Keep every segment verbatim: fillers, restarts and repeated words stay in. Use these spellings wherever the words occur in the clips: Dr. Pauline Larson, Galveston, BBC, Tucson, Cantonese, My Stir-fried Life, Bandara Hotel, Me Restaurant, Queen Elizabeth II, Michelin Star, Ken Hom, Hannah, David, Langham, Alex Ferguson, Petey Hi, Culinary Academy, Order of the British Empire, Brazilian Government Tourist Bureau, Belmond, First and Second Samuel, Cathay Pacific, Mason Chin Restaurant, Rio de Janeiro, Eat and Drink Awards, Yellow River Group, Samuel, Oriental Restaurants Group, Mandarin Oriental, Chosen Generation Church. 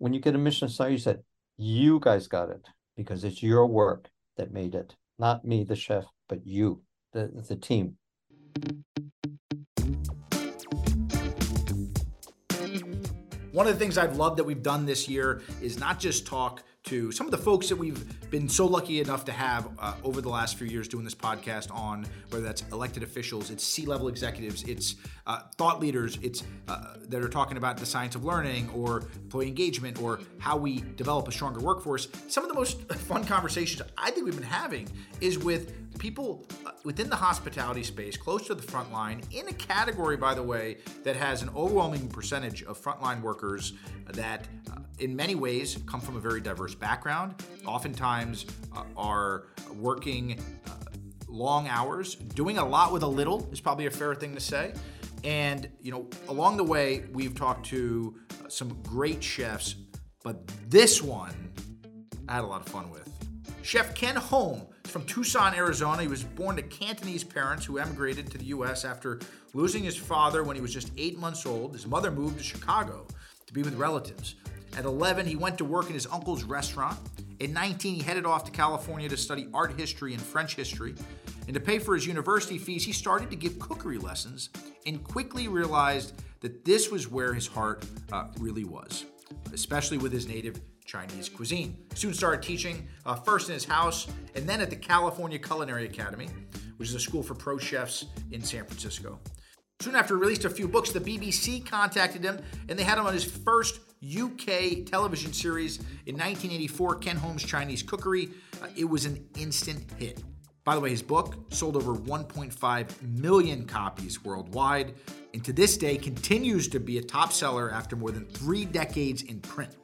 when you get a Michelin star, you said, you guys got it because it's your work that made it. Not me, the chef, but you, the, the team. One of the things I've loved that we've done this year is not just talk to some of the folks that we've been so lucky enough to have uh, over the last few years doing this podcast on, whether that's elected officials, it's C-level executives, it's uh, thought leaders, it's uh, that are talking about the science of learning or employee engagement or how we develop a stronger workforce. Some of the most fun conversations I think we've been having is with people within the hospitality space, close to the front line, in a category, by the way, that has an overwhelming percentage of frontline workers that uh, in many ways come from a very diverse background, oftentimes uh, are working uh, long hours, doing a lot with a little is probably a fair thing to say. And, you know, along the way, we've talked to uh, some great chefs, but this one I had a lot of fun with. Chef Ken Hom from Tucson, Arizona. He was born to Cantonese parents who emigrated to the U S after losing his father when he was just eight months old. His mother moved to Chicago to be with relatives. At eleven, he went to work in his uncle's restaurant. At nineteen, he headed off to California to study art history and French history. And to pay for his university fees, he started to give cookery lessons and quickly realized that this was where his heart uh, really was, especially with his native Chinese cuisine. Soon started teaching, uh, first in his house and then at the California Culinary Academy, which is a school for pro chefs in San Francisco. Soon after he released a few books, the B B C contacted him and they had him on his first U K television series in nineteen eighty-four, Ken Hom's Chinese Cookery. Uh, it was an instant hit. By the way, his book sold over one point five million copies worldwide and to this day continues to be a top seller after more than three decades in print.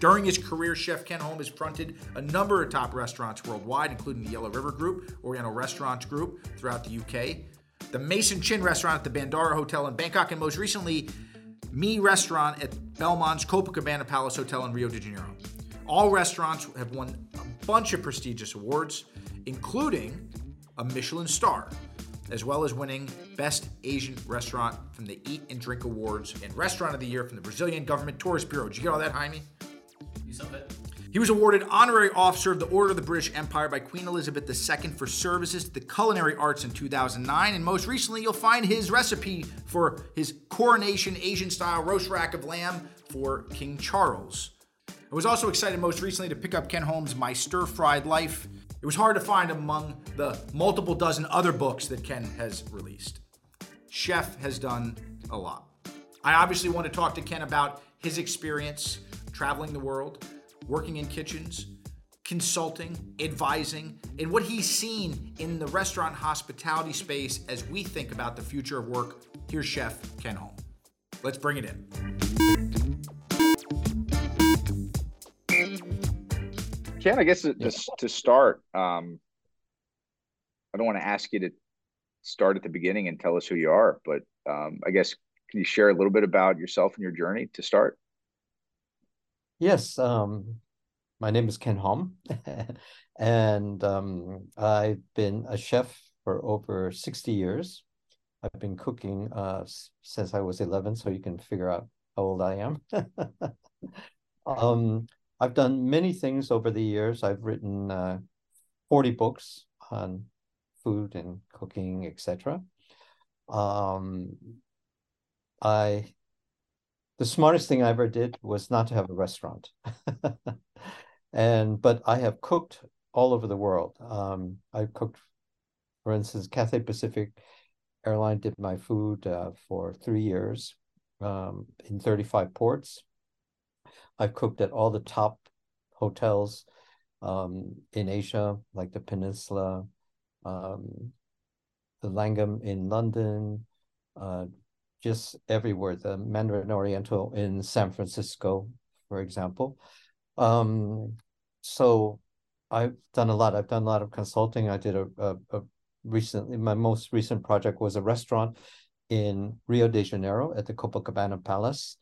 During his career, Chef Ken Hom has fronted a number of top restaurants worldwide, including the Yellow River Group, Oriental Restaurants Group throughout the U K, the Mason Chin Restaurant at the Bandara Hotel in Bangkok, and most recently, Me Restaurant at Belmond's Copacabana Palace Hotel in Rio de Janeiro. All restaurants have won a bunch of prestigious awards, including a Michelin Star, as well as winning Best Asian Restaurant from the Eat and Drink Awards and Restaurant of the Year from the Brazilian Government Tourist Bureau. Did you get all that, Jaime? He was awarded Honorary Officer of the Order of the British Empire by Queen Elizabeth the Second for services to the culinary arts in two thousand nine. And most recently, you'll find his recipe for his coronation Asian-style roast rack of lamb for King Charles. I was also excited most recently to pick up Ken Hom's My Stir-Fried Life. It was hard to find among the multiple dozen other books that Ken has released. Chef has done a lot. I obviously want to talk to Ken about his experience traveling the world, working in kitchens, consulting, advising, and what he's seen in the restaurant hospitality space as we think about the future of work. Here's Chef Ken Hom. Let's bring it in. Ken, I guess to, yeah. to start, um, I don't want to ask you to start at the beginning and tell us who you are, but um, I guess can you share a little bit about yourself and your journey to start? Yes, um, my name is Ken Hom, and um, I've been a chef for over sixty years. I've been cooking uh, since I was eleven, so you can figure out how old I am. um, I've done many things over the years. I've written uh, forty books on food and cooking, et cetera. Um, I... The smartest thing I ever did was not to have a restaurant. and But I have cooked all over the world. Um, I cooked, for instance, Cathay Pacific Airline did my food uh, for three years um, in thirty-five ports. I've cooked at all the top hotels um, in Asia, like the Peninsula, um, the Langham in London, uh, just everywhere, the Mandarin Oriental in San Francisco, for example. Um, so I've done a lot. I've done a lot of consulting. I did a, a, a recently, my most recent project was a restaurant in Rio de Janeiro at the Copacabana Palace.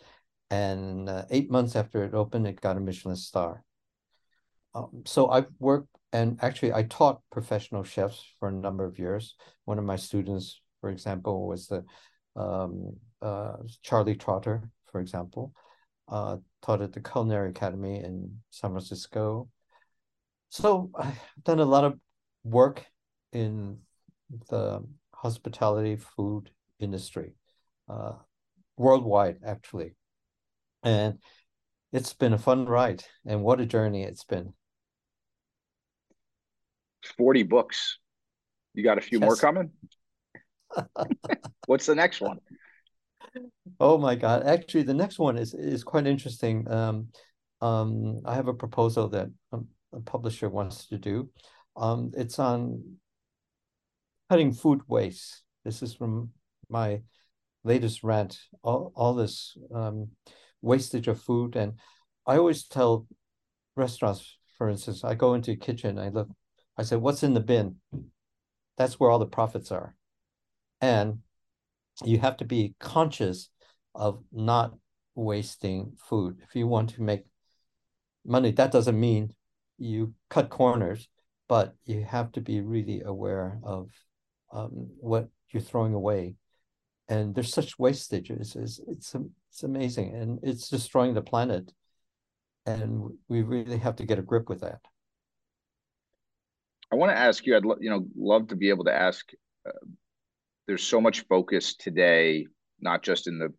And uh, eight months after it opened, it got a Michelin star. Um, so I've worked, and actually I taught professional chefs for a number of years. One of my students, for example, was the Um, uh, Charlie Trotter, for example, uh, taught at the Culinary Academy in San Francisco. So I've done a lot of work in the hospitality food industry, uh, worldwide, actually. And it's been a fun ride, and what a journey it's been. forty books. You got a few yes. more coming? What's the next one? Oh my God. Actually, the next one is, is quite interesting. Um, um, I have a proposal that a, a publisher wants to do. Um, it's on cutting food waste. This is from my latest rant, all, all this um, wastage of food. And I always tell restaurants, for instance, I go into a kitchen, I look, I said, what's in the bin? That's where all the profits are. And you have to be conscious of not wasting food. If you want to make money, that doesn't mean you cut corners, but you have to be really aware of um, what you're throwing away. And there's such wastage. It's, it's, it's, it's amazing. And it's destroying the planet. And we really have to get a grip with that. I want to ask you, I'd lo- you know, love to be able to ask, uh, there's so much focus today, not just in the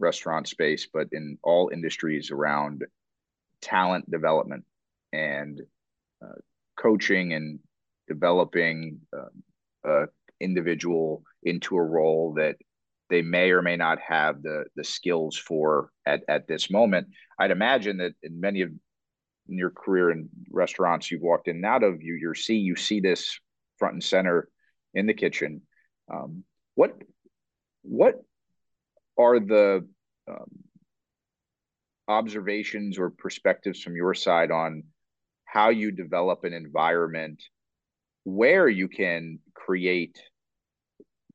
restaurant space, but in all industries around talent development and uh, coaching and developing uh, uh, individual into a role that they may or may not have the the skills for at, at this moment. I'd imagine that in many of in your career in restaurants you've walked in and out of, you you see you see this front and center in the kitchen. Um, what what are the um, observations or perspectives from your side on how you develop an environment where you can create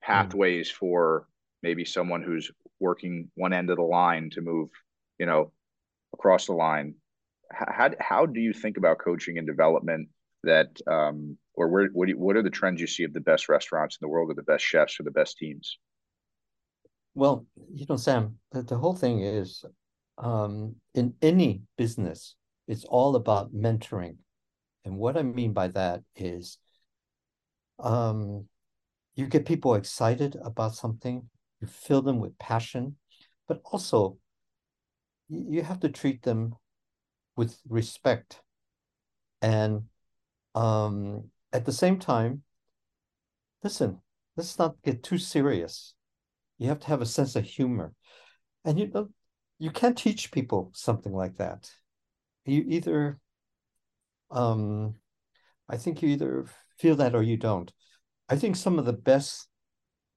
pathways mm-hmm. for maybe someone who's working one end of the line to move, you know, across the line? How how do you think about coaching and development that, um, or where, what, do you, what are the trends you see of the best restaurants in the world or the best chefs or the best teams? Well, you know, Sam, the, the whole thing is um, in any business, it's all about mentoring. And what I mean by that is um, you get people excited about something, you fill them with passion, but also you have to treat them with respect. And um, at the same time, listen, let's not get too serious. You have to have a sense of humor. And you know, you can't teach people something like that. You either, um, I think you either feel that or you don't. I think some of the best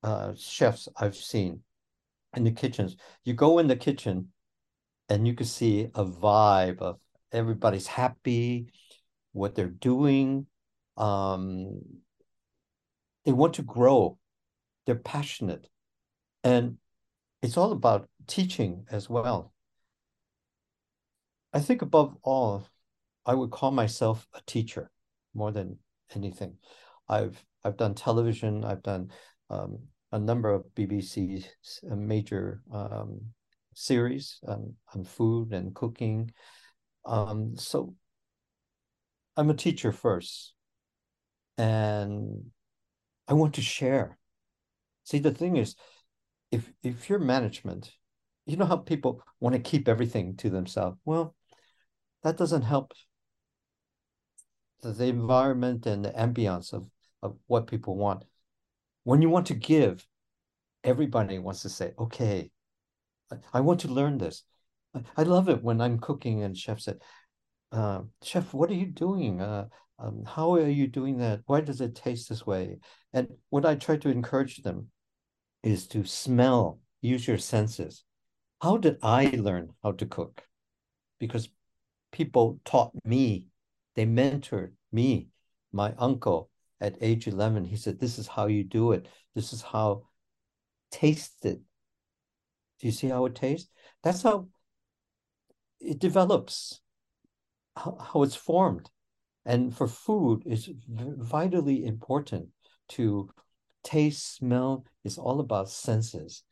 uh, chefs I've seen in the kitchens, you go in the kitchen and you can see a vibe of everybody's happy, what they're doing. Um, they want to grow. They're passionate. And it's all about teaching as well. I think above all, I would call myself a teacher more than anything. I've I've done television. I've done um, a number of B B C major um, series on, on food and cooking. Um, so I'm a teacher first, and I want to share. See, the thing is, if if you're management, you know how people want to keep everything to themselves. Well, that doesn't help the, the environment and the ambience of, of what people want. When you want to give, everybody wants to say, okay, I want to learn this. I love it when I'm cooking and chef said, uh, chef, what are you doing? Uh, um, how are you doing that? Why does it taste this way? And what I try to encourage them is to smell, use your senses. How did I learn how to cook? Because people taught me, they mentored me. My uncle at age eleven, he said, this is how you do it. This is how taste it. Do you see how it tastes? That's how it develops, how, how it's formed. And for food, it's vitally important to taste, smell. It's all about senses.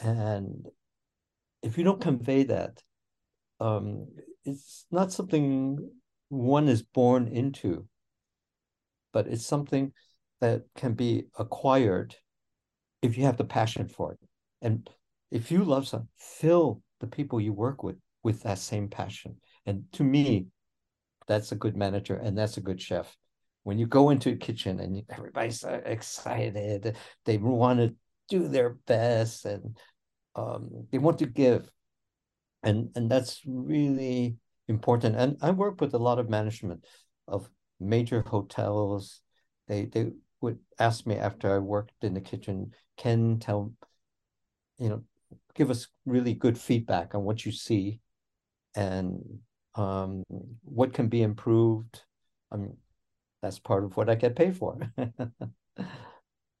And if you don't convey that, um, it's not something one is born into, but it's something that can be acquired if you have the passion for it. And if you love something, fill the people you work with with that same passion. And to me, that's a good manager and that's a good chef. When you go into a kitchen and everybody's excited, they want to do their best and um, they want to give. And, and that's really important. And I work with a lot of management of major hotels. They, they would ask me after I worked in the kitchen, Ken, tell, you know, give us really good feedback on what you see and um, what can be improved. I mean, that's part of what I get paid for.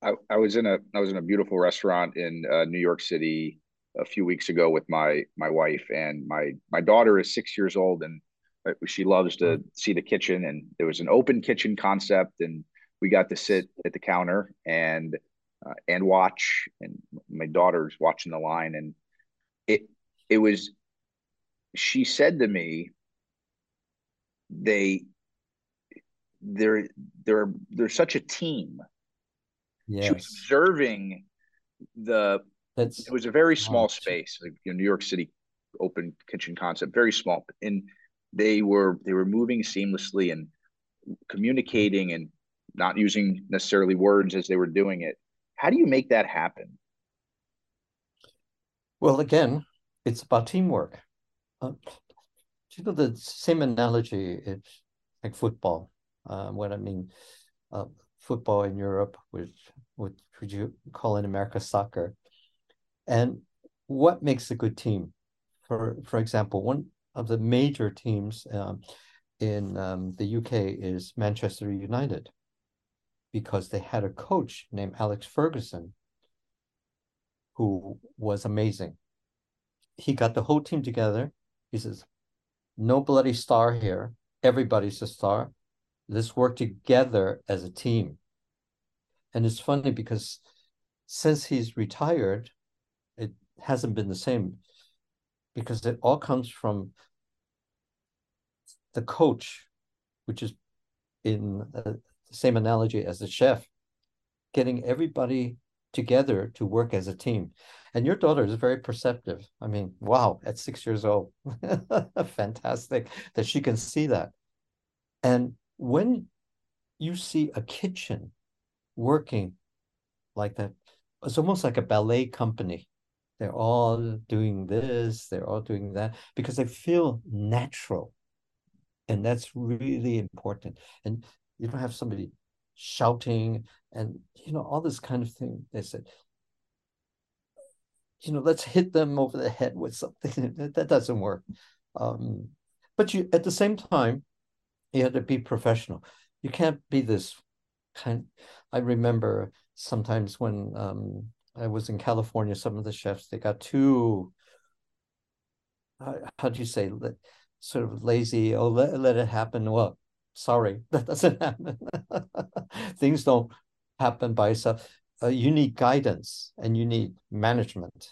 I, I was in a I was in a beautiful restaurant in uh, New York City a few weeks ago with my my wife, and my my daughter is six years old, and she loves to see the kitchen. And there was an open kitchen concept, and we got to sit at the counter and uh, and watch. And my daughter's watching the line, and it it was. She said to me, "They they're they're they're such a team." Yes. She was observing the. That's, it was a very small oh, space, like you know, New York City open kitchen concept, very small, and they were they were moving seamlessly and communicating and not using necessarily words as they were doing it. How do you make that happen? Well, again, it's about teamwork. Uh, you know, the same analogy is like football. Uh, what I mean, uh, football in Europe, which what would you call in America soccer? And what makes a good team? For for example, one of the major teams um, in um, the U K is Manchester United, because they had a coach named Alex Ferguson, who was amazing. He got the whole team together. He says, no bloody star here. Everybody's a star. Let's work together as a team. And it's funny because since he's retired, it hasn't been the same, because it all comes from the coach, which is in uh, the same analogy as the chef, getting everybody together to work as a team. And your daughter is very perceptive. I mean, wow, at six years old, fantastic that she can see that. And when you see a kitchen working like that, it's almost like a ballet company. They're all doing this, they're all doing that, because they feel natural. And that's really important. And you don't have somebody shouting and, you know, all this kind of thing. They said, you know, let's hit them over the head with something. that, that doesn't work. Um, but you, at the same time, you have to be professional. You can't be this kind. I remember sometimes when um, I was in California, some of the chefs, they got too, uh, how do you say, sort of lazy, oh, let, let it happen. Well, sorry, that doesn't happen. Things don't happen by itself. Uh, you need guidance and you need management.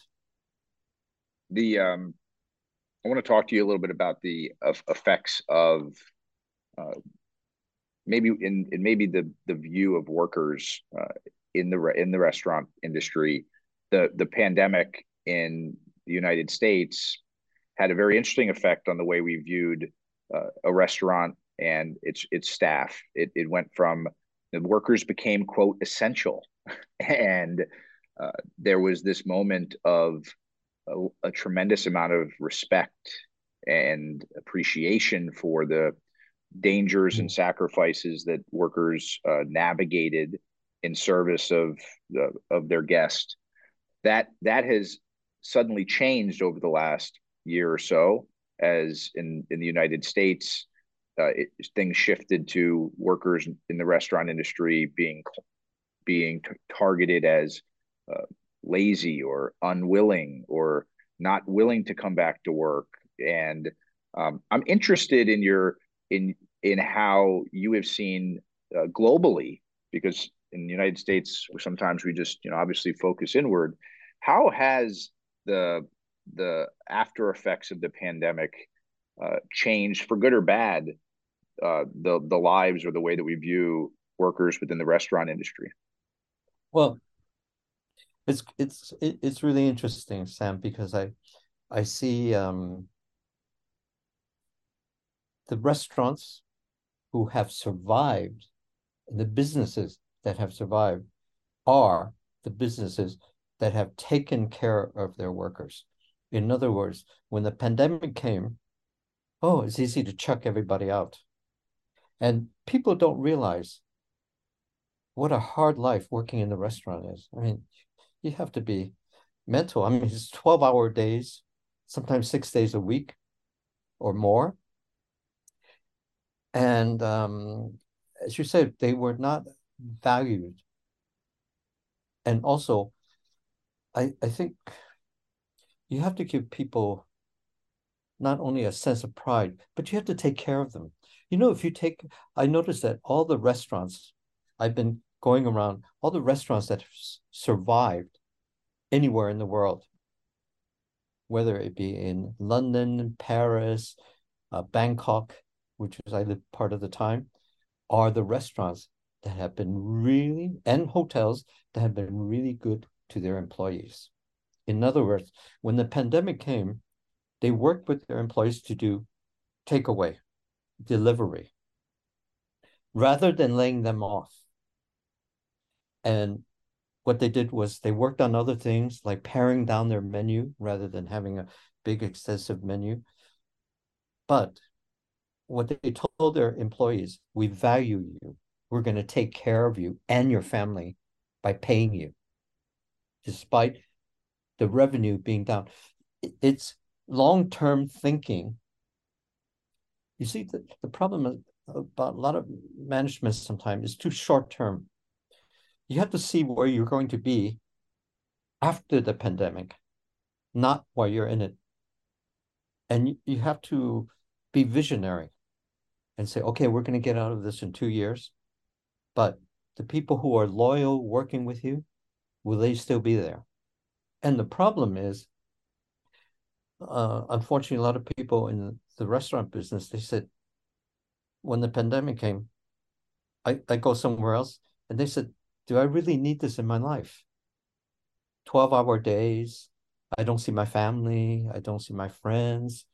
The um, I want to talk to you a little bit about the uh, effects of uh, maybe in, in maybe the the view of workers uh, in the re in the restaurant industry. The the pandemic in the United States had a very interesting effect on the way we viewed uh, a restaurant and its its staff. It it went from the workers became, quote, essential. And uh, there was this moment of a, a tremendous amount of respect and appreciation for the dangers and sacrifices that workers uh, navigated in service of the, of their guest. That that has suddenly changed over the last year or so, as in, in the United States, uh, it, things shifted to workers in the restaurant industry being being targeted as uh, lazy or unwilling or not willing to come back to work. And um, I'm interested in your in in how you have seen uh, globally, because in the United States, sometimes we just, you know, obviously focus inward. How has the the after effects of the pandemic uh, change for good or bad uh, the the lives or the way that we view workers within the restaurant industry. Well, it's it's it's really interesting, Sam, because I I see um, the restaurants who have survived, the businesses that have survived, are the businesses that have taken care of their workers. In other words, when the pandemic came, oh, it's easy to chuck everybody out. And people don't realize what a hard life working in the restaurant is. I mean, you have to be mental. I mean, it's twelve hour days, sometimes six days a week or more. And um, as you said, they were not valued. And also, I, I think you have to give people not only a sense of pride, but you have to take care of them. You know, if you take, I noticed that all the restaurants, I've been going around, all the restaurants that have survived anywhere in the world, whether it be in London, Paris, uh, Bangkok, which is I live part of the time, are the restaurants that have been really, and hotels that have been really good to their employees. In other words, when the pandemic came, they worked with their employees to do takeaway, delivery, rather than laying them off. And what they did was they worked on other things like paring down their menu rather than having a big extensive menu. But what they told their employees, we value you. We're going to take care of you and your family by paying you, despite the revenue being down. It's long-term thinking. You see, the, the problem about a lot of management sometimes is too short-term. You have to see where you're going to be after the pandemic, not while you're in it. And you have to be visionary and say, okay, we're going to get out of this in two years. But the people who are loyal working with you, will they still be there? And the problem is, uh, unfortunately, a lot of people in the restaurant business, they said, when the pandemic came, I, I go somewhere else. And they said, do I really need this in my life? twelve hour days. I don't see my family. I don't see my friends.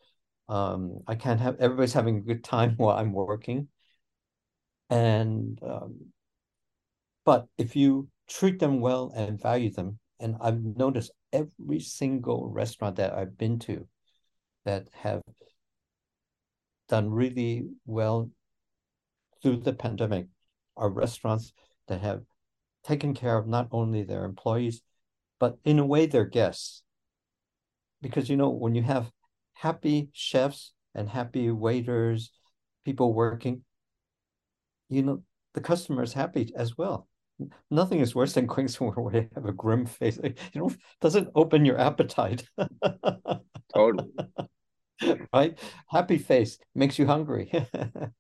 Um, I can't have, everybody's having a good time while I'm working. And, um, but if you treat them well and value them, and I've noticed every single restaurant that I've been to that have done really well through the pandemic are restaurants that have taken care of not only their employees, but in a way their guests. Because, you know, when you have happy chefs and happy waiters, people working, you know, the customer is happy as well. Nothing is worse than going somewhere where you have a grim face. You know, it doesn't open your appetite. Totally. Right? Happy face makes you hungry. and,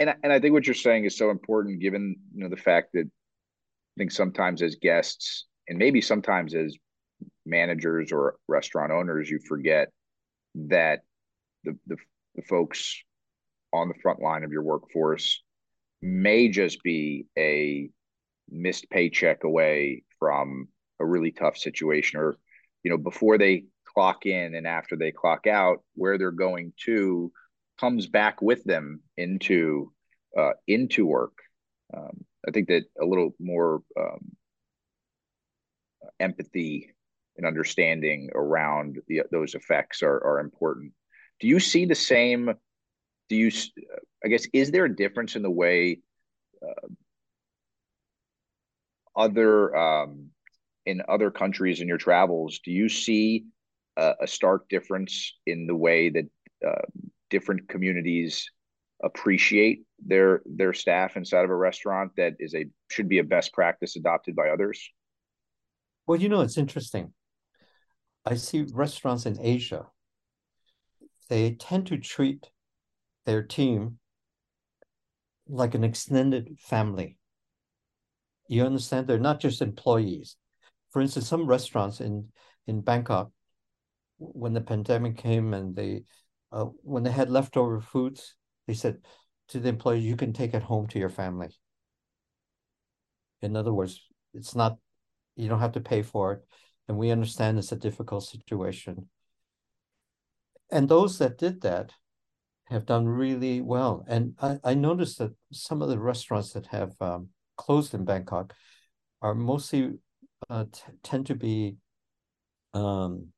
and, and I think what you're saying is so important, given, you know, the fact that I think sometimes as guests and maybe sometimes as managers or restaurant owners, you forget that the, the, the folks on the front line of your workforce may just be a missed paycheck away from a really tough situation, or, you know, before they clock in and after they clock out, where they're going to comes back with them into, uh, into work. Um, I think that a little more um, empathy and understanding around the, those effects are, are important. Do you see the same, do you, I guess, is there a difference in the way uh, other, um, in other countries in your travels, do you see a, a stark difference in the way that uh, different communities appreciate their their staff inside of a restaurant that is a should be a best practice adopted by others? Well, you know, it's interesting. I see restaurants in Asia. They tend to treat their team like an extended family. You understand? They're not just employees. For instance, some restaurants in, in Bangkok, when the pandemic came and they uh, when they had leftover foods, they said to the employees, you can take it home to your family. In other words, it's not, you don't have to pay for it. And we understand it's a difficult situation. And those that did that have done really well. And I, I noticed that some of the restaurants that have um, closed in Bangkok are mostly uh, t tend to be um,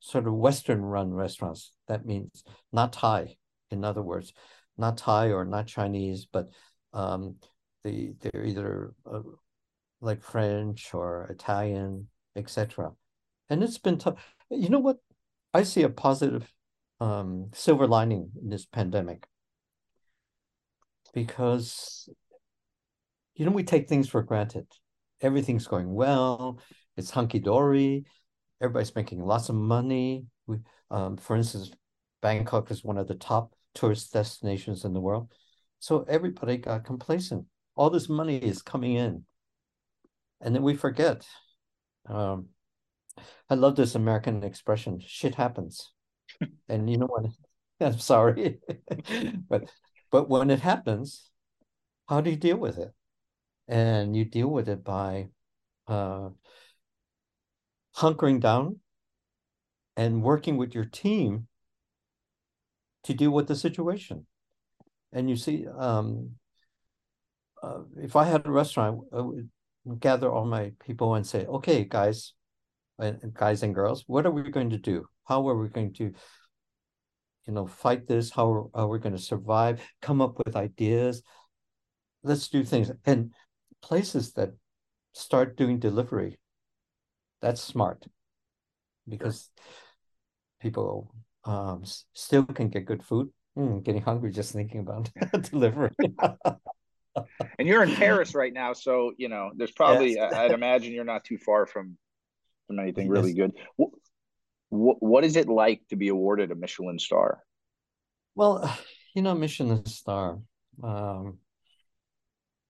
sort of Western-run restaurants. That means not Thai, in other words, not Thai or not Chinese, but um, the, they're either uh, like French or Italian, et cetera. And it's been tough. You know what? I see a positive um, silver lining in this pandemic, because, you know, we take things for granted. Everything's going well. It's hunky-dory. Everybody's making lots of money. We, um, for instance, Bangkok is one of the top tourist destinations in the world. So everybody got complacent. All this money is coming in. And then we forget. Um, I love this American expression, shit happens. And you know what? I'm sorry. but but when it happens, how do you deal with it? And you deal with it by uh, hunkering down and working with your team to deal with the situation. And you see, um, uh, if I had a restaurant, I would gather all my people and say, okay, guys, and guys and girls, what are we going to do? How are we going to, you know, fight this? How are we going to survive? Come up with ideas. Let's do things. And places that start doing delivery, that's smart, because people um, still can get good food. Mm, getting hungry just thinking about delivery. And you're in Paris right now, so, you know, there's probably, yes. I'd imagine you're not too far from from anything really yes. good. What, what, what is it like to be awarded a Michelin Star? Well, you know, Michelin Star, um,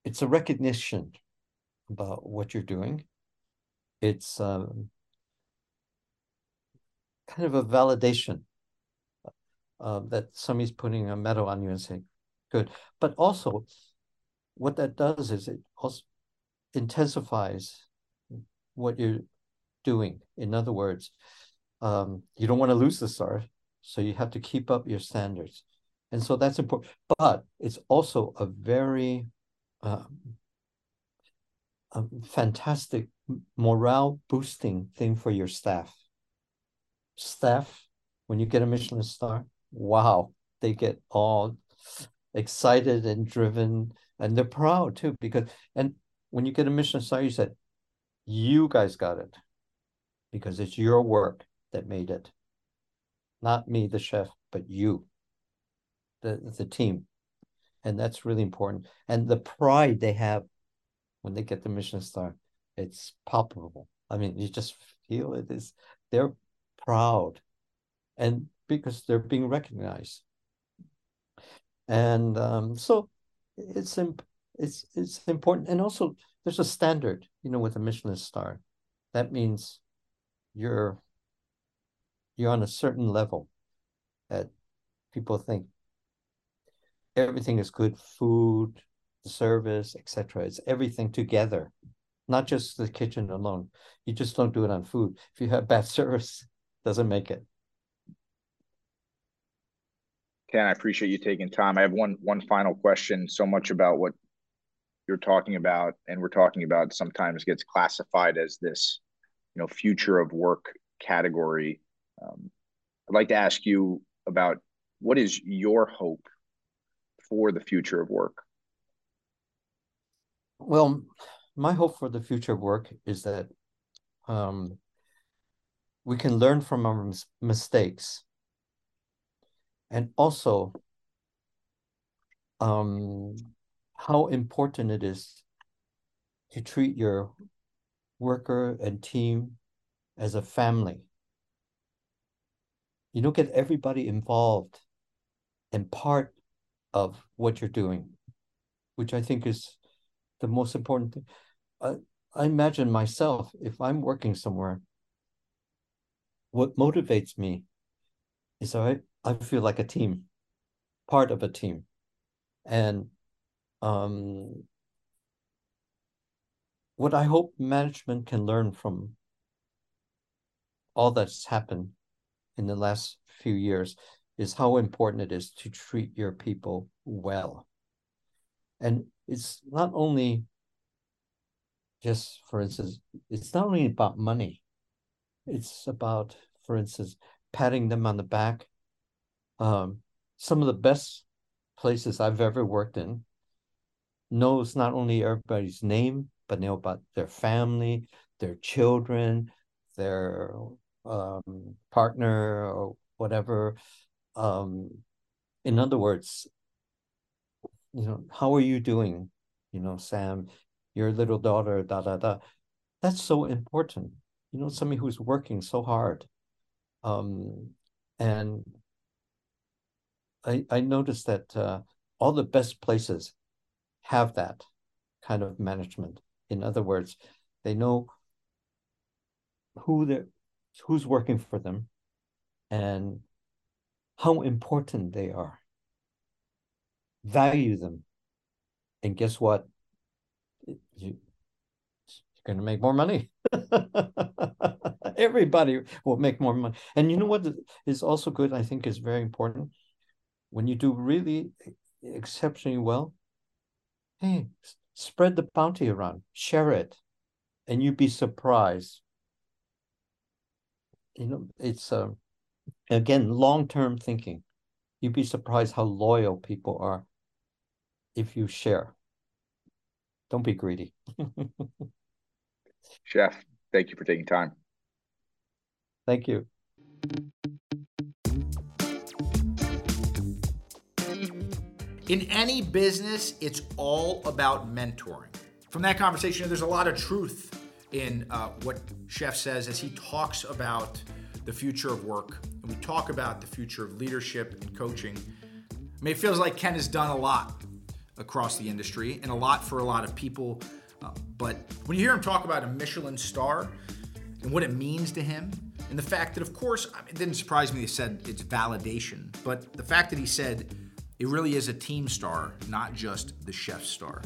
it's a recognition about what you're doing. It's um, kind of a validation uh, that somebody's putting a medal on you and saying, good. But also, what that does is it also intensifies what you're doing. In other words, um, you don't want to lose the star, so you have to keep up your standards. And so that's important. But it's also a very um, a fantastic morale-boosting thing for your staff. Staff, when you get a Michelin Star, wow, they get all excited and driven. And they're proud too, because, and when you get a Michelin Star, you said, you guys got it, because it's your work that made it. Not me, the chef, but you, the, the team. And that's really important. And the pride they have when they get the Michelin Star, it's palpable. I mean, you just feel it is, they're proud. And because they're being recognized. And um, so, It's it's it's important, and also there's a standard, you know, with a Michelin Star. That means you're you're on a certain level that people think everything is good, food, the service, et cetera. It's everything together, not just the kitchen alone. You just don't do it on food. If you have bad service, it doesn't make it. Ken, I appreciate you taking time. I have one one final question. So much about what you're talking about and we're talking about sometimes gets classified as this, you know, future of work category. Um, I'd like to ask you about what is your hope for the future of work? Well, my hope for the future of work is that um, we can learn from our mistakes. And also, um, how important it is to treat your worker and team as a family. You don't get everybody involved and part of what you're doing, which I think is the most important thing. I, I imagine myself, if I'm working somewhere, what motivates me is I I feel like a team, part of a team. And um, what I hope management can learn from all that's happened in the last few years is how important it is to treat your people well. And it's not only just, for instance, it's not only about money. It's about, for instance, patting them on the back. Um, some of the best places I've ever worked in knows not only everybody's name, but know about their family, their children, their um, partner, or whatever. Um, in other words, you know, how are you doing? You know, Sam, your little daughter, da, da, da. That's so important. You know, somebody who's working so hard. Um, and I, I noticed that uh, all the best places have that kind of management. In other words, they know who they're, who's working for them and how important they are. Value them. And guess what? You, you're going to make more money. Everybody will make more money. And you know what is also good, I think is very important? When you do really exceptionally well, hey, spread the bounty around, share it, and you'd be surprised. You know, it's, uh, again, long-term thinking. You'd be surprised how loyal people are if you share. Don't be greedy. Chef, thank you for taking time. Thank you. In any business, it's all about mentoring. From that conversation, there's a lot of truth in uh, what Chef says as he talks about the future of work. And we talk about the future of leadership and coaching. I mean, it feels like Ken has done a lot across the industry and a lot for a lot of people. Uh, but when you hear him talk about a Michelin star and what it means to him, and the fact that, of course, I mean, it didn't surprise me he said it's validation, but the fact that he said, it really is a team star, not just the chef star.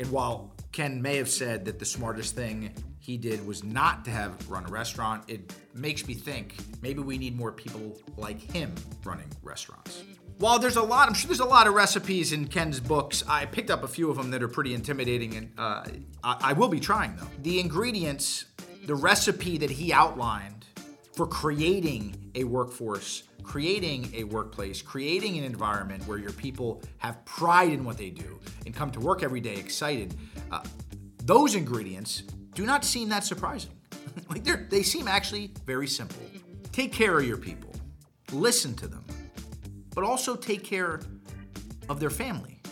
And while Ken may have said that the smartest thing he did was not to have run a restaurant, it makes me think maybe we need more people like him running restaurants. While there's a lot, I'm sure there's a lot of recipes in Ken's books. I picked up a few of them that are pretty intimidating, and uh, I, I will be trying them. The ingredients, the recipe that he outlined for creating a workforce, creating a workplace, creating an environment where your people have pride in what they do and come to work every day excited, uh, those ingredients do not seem that surprising. Like they're, they seem actually very simple. Take care of your people, listen to them, but also take care of their family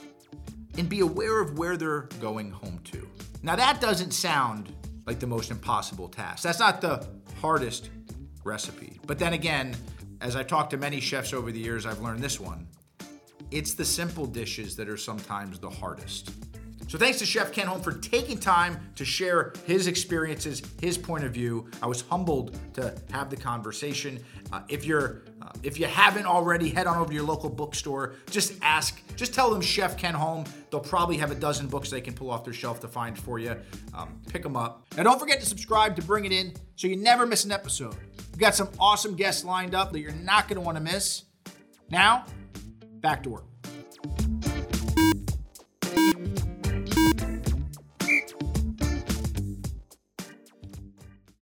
and be aware of where they're going home to. Now that doesn't sound like the most impossible task. That's not the hardest recipe. But then again, as I've talked to many chefs over the years, I've learned this one. It's the simple dishes that are sometimes the hardest. So thanks to Chef Ken Hom for taking time to share his experiences, his point of view. I was humbled to have the conversation. Uh, if you're, uh, if you haven't already, head on over to your local bookstore. Just ask, just tell them Chef Ken Hom. They'll probably have a dozen books they can pull off their shelf to find for you. Um, pick them up. Now don't forget to subscribe to Bring It In so you never miss an episode. We've got some awesome guests lined up that you're not going to want to miss. Now, back to work.